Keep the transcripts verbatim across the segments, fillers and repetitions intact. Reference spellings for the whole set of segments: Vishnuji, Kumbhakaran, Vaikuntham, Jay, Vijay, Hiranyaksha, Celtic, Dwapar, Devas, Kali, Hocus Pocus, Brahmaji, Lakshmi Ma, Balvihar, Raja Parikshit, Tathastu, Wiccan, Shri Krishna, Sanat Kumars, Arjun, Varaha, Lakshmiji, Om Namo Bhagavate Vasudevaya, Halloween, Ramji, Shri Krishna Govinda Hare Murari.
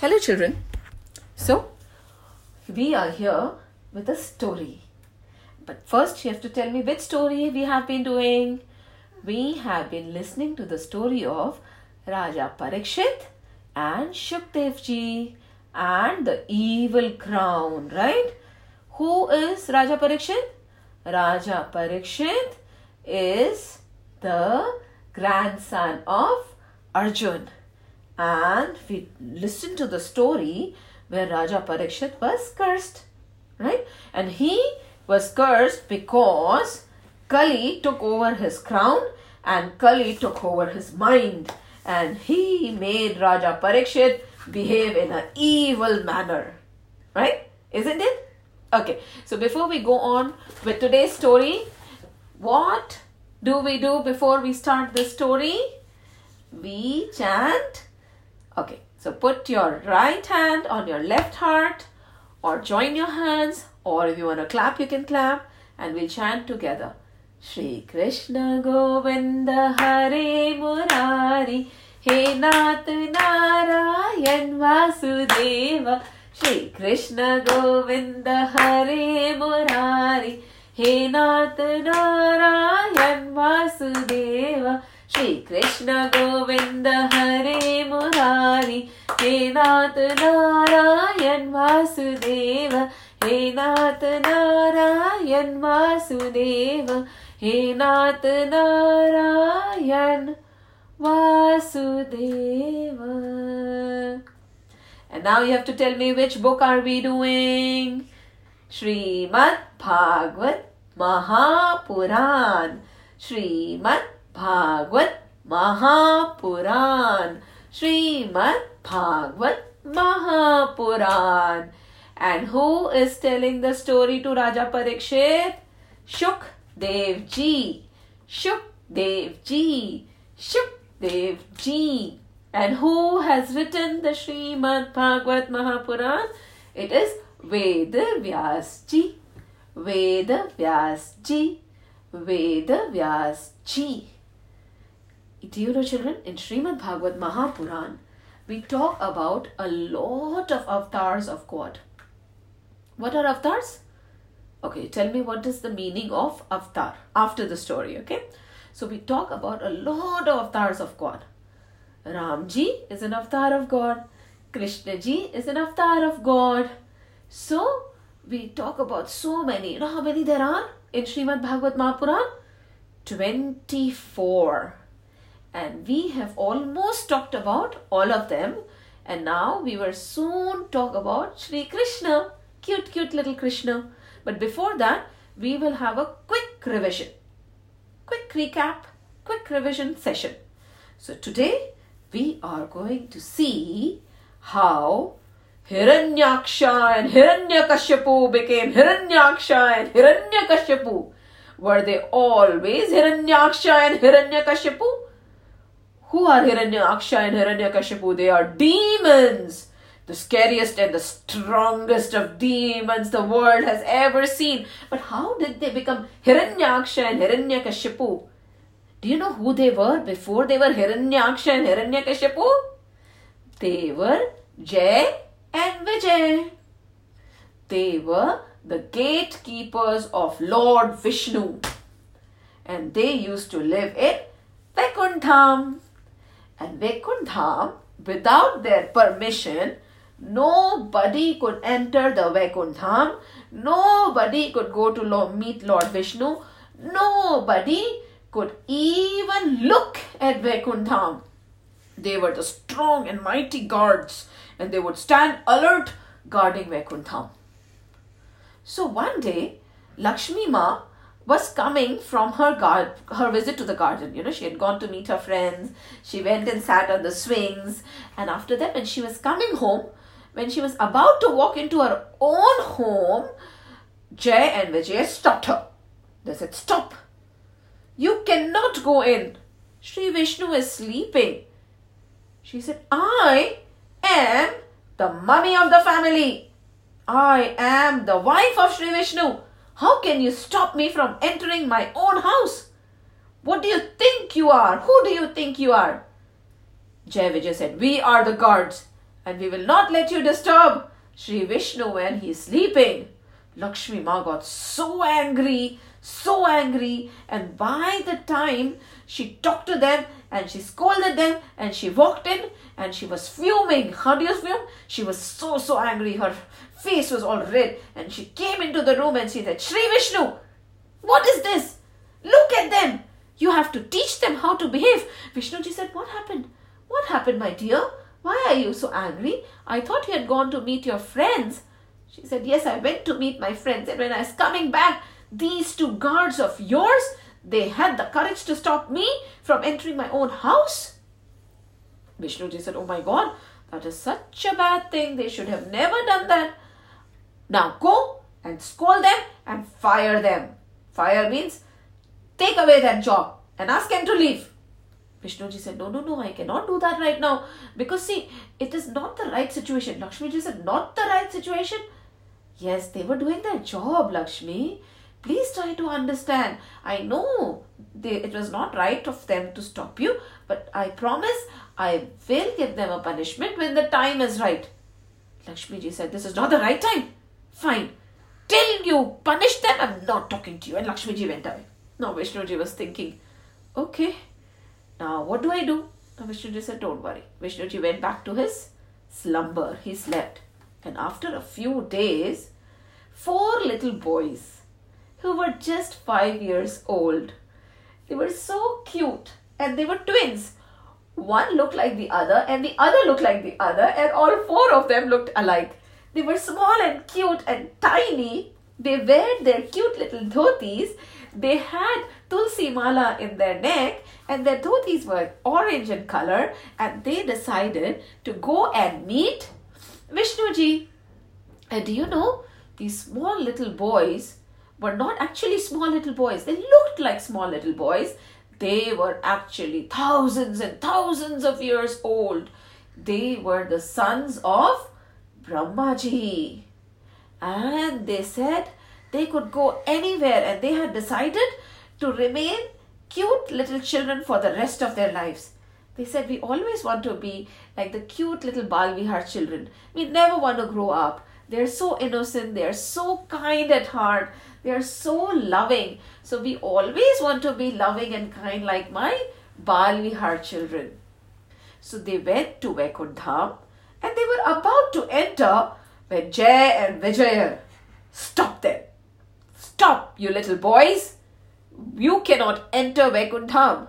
Hello children. So, we are here with a story. But first you have to tell me which story we have been doing. We have been listening to the story of Raja Parikshit and Shukdevji and the evil crown, right? Who is Raja Parikshit? Raja Parikshit is the grandson of Arjun. And we listened to the story where Raja Parikshit was cursed, right? And he was cursed because Kali took over his crown and Kali took over his mind. And he made Raja Parikshit behave in an evil manner, right? Isn't it? Okay, so before we go on with today's story, what do we do before we start the story? We chant. Okay, so put your right hand on your left heart or join your hands, or if you want to clap, you can clap, and we'll chant together. Shri Krishna Govinda Hare Murari, He Nath Narayan Vasudeva. Shri Krishna Govinda Hare Murari, He Nath Narayan Vasudeva. Shri Krishna Govinda Hare Murari, He Nath Narayan Vasudeva. He Nath Narayan Vasudeva. He Nath Narayan Vasudeva. And now you have to tell me which book are we doing? Shri Mat Bhagwat Mahapurana. Shri Mat Bhagwat Mahapurana. Shri Mat Bhagwat Mahapurana. And who is telling the story to Raja Parikshit? Shukdevji. Shukdevji. Shukdevji. And who has written the Shri Mat Bhagwat Mahapurana? It is ved vyas ji. Ved vyas ji. Ved vyas ji. Dear children, in Srimad Bhagwat Mahapurana, we talk about a lot of avatars of God. What are avatars? Okay, tell me what is the meaning of avatar after the story, okay? So we talk about a lot of avatars of God. Ramji is an avatar of God. Krishnaji is an avatar of God. So, we talk about so many. You know how many there are in Srimad Bhagwat Mahapurana? twenty-four. And we have almost talked about all of them. And now we will soon talk about Shri Krishna. Cute, cute little Krishna. But before that, we will have a quick revision. Quick recap. Quick revision session. So today, we are going to see how Hiranyaksha and Hiranyakashipu became Hiranyaksha and Hiranyakashipu. Were they always Hiranyaksha and Hiranyakashipu? Who are Hiranyaksha and Hiranyakashipu? They are demons. The scariest and the strongest of demons the world has ever seen. But how did they become Hiranyaksha and Hiranyakashipu? Do you know who they were before they were Hiranyaksha and Hiranyakashipu? They were Jay and Vijay. They were the gatekeepers of Lord Vishnu. And they used to live in Vaikuntham. And Vaikuntham, without their permission, nobody could enter the Vaikuntham. Nobody could go to meet Lord Vishnu. Nobody could even look at Vaikuntham. They were the strong and mighty guards, and they would stand alert guarding Vaikuntham. So one day, Lakshmi Ma was coming from her gar- her visit to the garden. You know, she had gone to meet her friends. She went and sat on the swings. And after that, when she was coming home, when she was about to walk into her own home, Jay and Vijay stopped her. They said, "Stop. You cannot go in. Shri Vishnu is sleeping." She said, "I am the mummy of the family. I am the wife of Shri Vishnu. How can you stop me from entering my own house? What do you think you are? Who do you think you are?" Jay Vijay said, "We are the guards and we will not let you disturb Shri Vishnu when he is sleeping. Lakshmi Ma got so angry, so angry, and by the time she talked to them and she scolded them and she walked in and she was fuming. How do you fume? She was so, so angry. Her face was all red and she came into the room and she said, Shri Vishnu, what is this? Look at them. You have to teach them how to behave. Vishnuji said, what happened? What happened, my dear? Why are you so angry? I thought you had gone to meet your friends. She said, yes, I went to meet my friends. And when I was coming back, these two guards of yours, they had the courage to stop me from entering my own house. Vishnuji said, oh my God, that is such a bad thing. They should have never done that. Now go and scold them and fire them. Fire means take away that job and ask them to leave. Vishnuji said, no, no, no, I cannot do that right now. Because see, it is not the right situation. Lakshmiji said, not the right situation? Yes, they were doing their job, Lakshmi. Please try to understand. I know they, it was not right of them to stop you, but I promise I will give them a punishment when the time is right. Lakshmiji said, this is not the right time. Fine. Till you punish them, I'm not talking to you. And Lakshmiji went away. Now Vishnuji was thinking, okay, now what do I do? Now Vishnuji said, don't worry. Vishnuji went back to his slumber. He slept. And after a few days, four little boys who were just five years old, they were so cute and they were twins. One looked like the other and the other looked like the other and all four of them looked alike. They were small and cute and tiny. They wore their cute little dhotis. They had tulsi mala in their neck and their dhotis were orange in color, and they decided to go and meet Vishnuji. And do you know, these small little boys were not actually small little boys. They looked like small little boys. They were actually thousands and thousands of years old. They were the sons of Brahmaji. And they said they could go anywhere, and they had decided to remain cute little children for the rest of their lives. They said, we always want to be like the cute little Balvihar children. We never want to grow up. They're so innocent. They're so kind at heart. They're so loving. So we always want to be loving and kind like my Balvihar children. So they went to Vaikuntham and they were about to enter when Jay and Vijay stopped them. Stop, you little boys. You cannot enter Vaikuntham.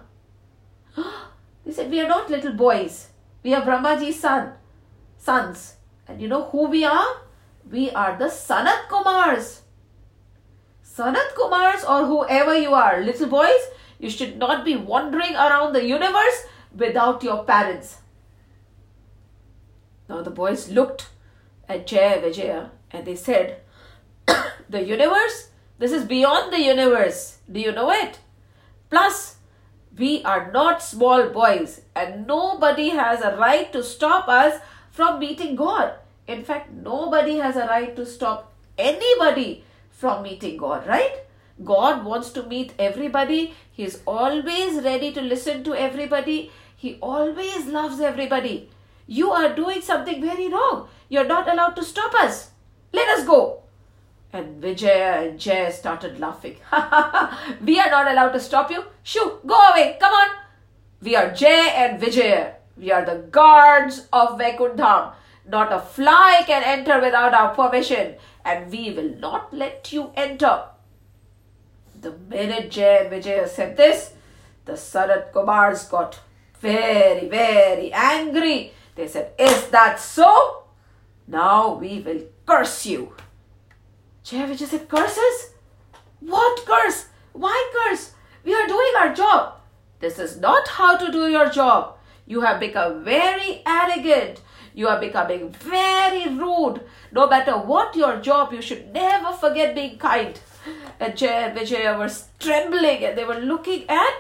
They said, we are not little boys. We are Brahmaji's son, sons. And you know who we are? We are the Sanat Kumars. Sanat Kumars, or whoever you are, little boys, you should not be wandering around the universe without your parents. Now the boys looked at Jaya Vijaya and they said, the universe, this is beyond the universe. Do you know it? Plus, we are not small boys and nobody has a right to stop us from meeting God. In fact, nobody has a right to stop anybody from meeting God, right? God wants to meet everybody. He is always ready to listen to everybody. He always loves everybody. You are doing something very wrong. You are not allowed to stop us. Let us go. And Vijay and Jay started laughing. We are not allowed to stop you. Shoo, go away. Come on. We are Jay and Vijay. We are the guards of Vaikuntham. Not a fly can enter without our permission, and we will not let you enter. The minute Jay and Vijay said this, the Sarath Kumars got very, very angry. They said, is that so? Now we will curse you. Jay and Vijay said, curses? What curse? Why curse? We are doing our job. This is not how to do your job. You have become very arrogant. You are becoming very rude. No matter what your job, you should never forget being kind. And Jay and Vijay were trembling and they were looking at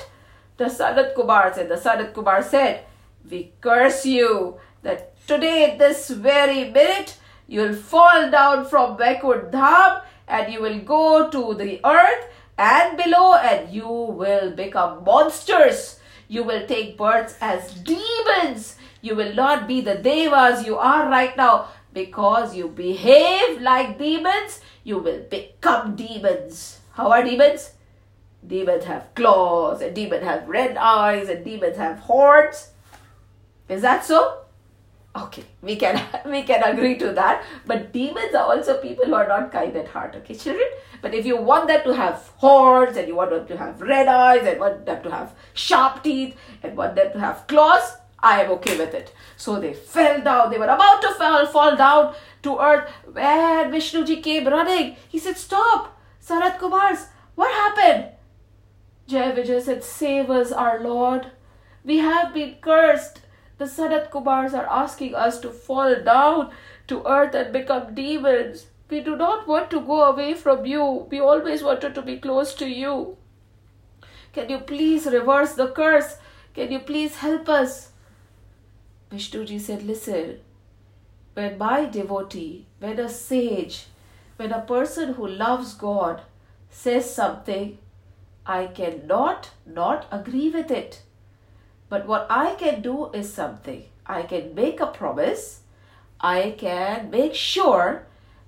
the Sanat Kumars. And the Sanat Kumar said, we curse you that today, this very minute, you will fall down from Vaikuntham and you will go to the earth and below, and you will become monsters. You will take births as demons. You will not be the devas you are right now. Because you behave like demons, you will become demons. How are demons? Demons have claws, and demons have red eyes, and demons have horns. Is that so? Okay, we can we can agree to that. But demons are also people who are not kind at heart. Okay, children? But if you want them to have horns, and you want them to have red eyes, and want them to have sharp teeth, and want them to have claws, I am okay with it. So they fell down. They were about to fall, fall down to earth. When Vishnuji came running, he said, "Stop, Sarath Kumars, what happened?" Jay Vijay said, "Save us, our Lord. We have been cursed. The Sarath Kumars are asking us to fall down to earth and become demons. We do not want to go away from you. We always wanted to be close to you. Can you please reverse the curse? Can you please help us?" Vishnuji said, "Listen, when my devotee, when a sage, when a person who loves God says something, I cannot not agree with it. But what I can do is something. I can make a promise. I can make sure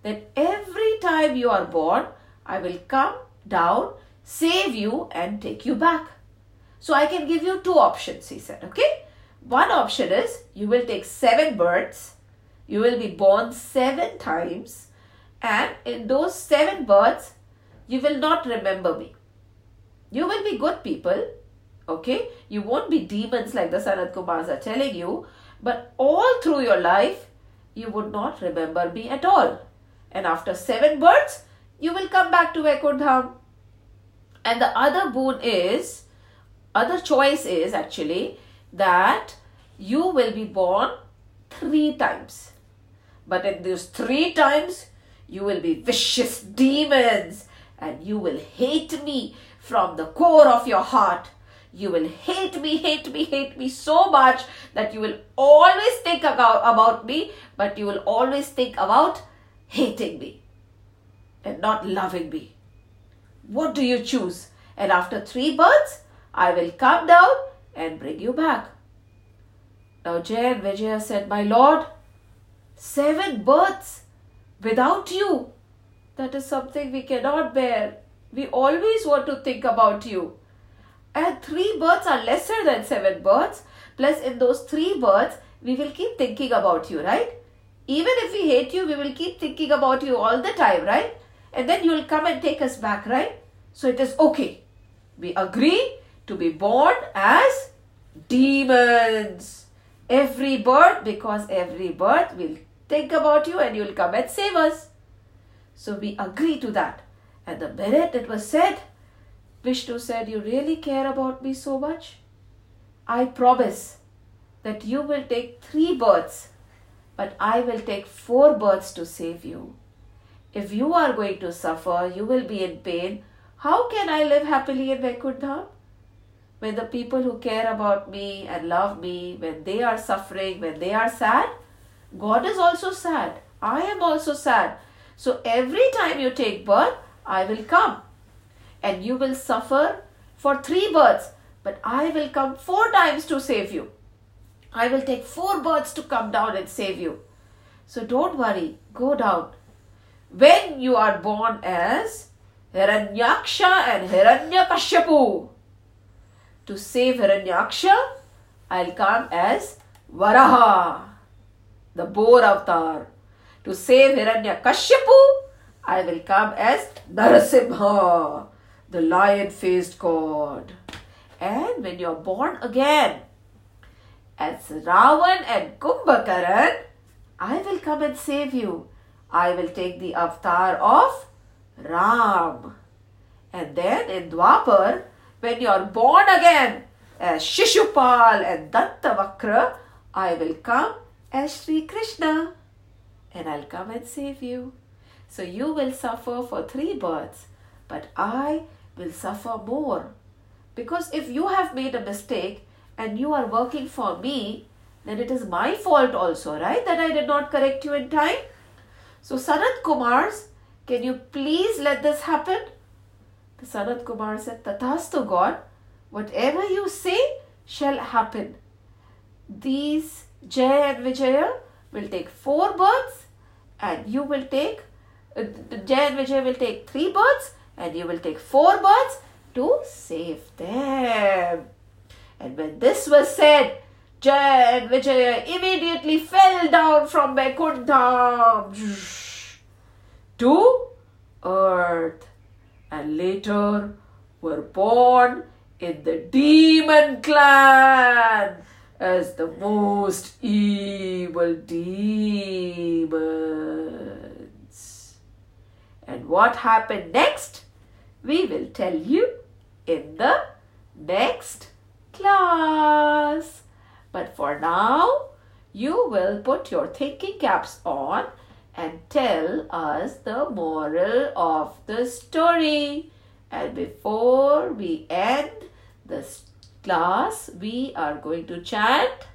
that every time you are born, I will come down, save you and take you back. So I can give you two options," he said, "okay? One option is you will take seven births, you will be born seven times, and in those seven births, you will not remember me. You will be good people, okay? You won't be demons like the Sanat Kumars are telling you, but all through your life, you would not remember me at all. And after seven births, you will come back to Vaikuntham. And the other boon is, other choice is actually, that you will be born three times. But in those three times, you will be vicious demons and you will hate me from the core of your heart. You will hate me, hate me, hate me so much that you will always think about, about me, but you will always think about hating me and not loving me. What do you choose? And after three births, I will come down and bring you back." Now Jay and Vijaya said, "My lord, seven births without you, that is something we cannot bear. We always want to think about you. And three births are lesser than seven births. Plus in those three births, we will keep thinking about you, right? Even if we hate you, we will keep thinking about you all the time, right? And then you will come and take us back, right? So it is okay. We agree to be born as demons. Every birth, because every birth will think about you and you will come and save us. So we agree to that." And the minute it was said, Vishnu said, "You really care about me so much? I promise that you will take three births, but I will take four births to save you. If you are going to suffer, you will be in pain. How can I live happily in Vaikuntham? When the people who care about me and love me, when they are suffering, when they are sad, God is also sad. I am also sad. So every time you take birth, I will come. And you will suffer for three births, but I will come four times to save you. I will take four births to come down and save you. So don't worry, go down. When you are born as Hiranyaksha and Hiranyakashipu, to save Hiranyaksha, I'll come as Varaha, the boar avatar. To save Hiranyakashipu, I will come as Narasimha, the lion-faced god. And when you are born again, as Ravan and Kumbhakaran, I will come and save you. I will take the avatar of Ram. And then in Dwapar, when you are born again as Shishupal and Dantavakra, I will come as Shri Krishna and I'll come and save you. So you will suffer for three births, but I will suffer more. Because if you have made a mistake and you are working for me, then it is my fault also, right? That I did not correct you in time. So Sanat Kumars, can you please let this happen?" The Sanat Kumar said, "Tathastu God, whatever you say shall happen. These Jay and Vijaya will take four births, and you will take, uh, Jay and Vijay will take three births, and you will take four births to save them. And when this was said, Jay and Vijaya immediately fell down from Vaikuntham to earth, and later were born in the demon clan as the most evil demons. And what happened next, we will tell you in the next class. But for now, you will put your thinking caps on and tell us the moral of the story. And before we end this class, we are going to chant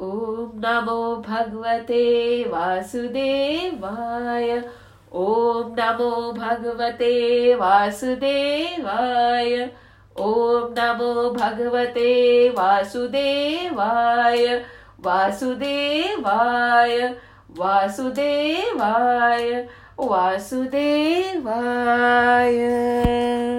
Om Namo Bhagavate Vasudevaya. Om Namo Bhagavate Vasudevaya. Om Namo Bhagavate Vasudevaya. Vasudevaya. Vasudevaya. Vasudevaya.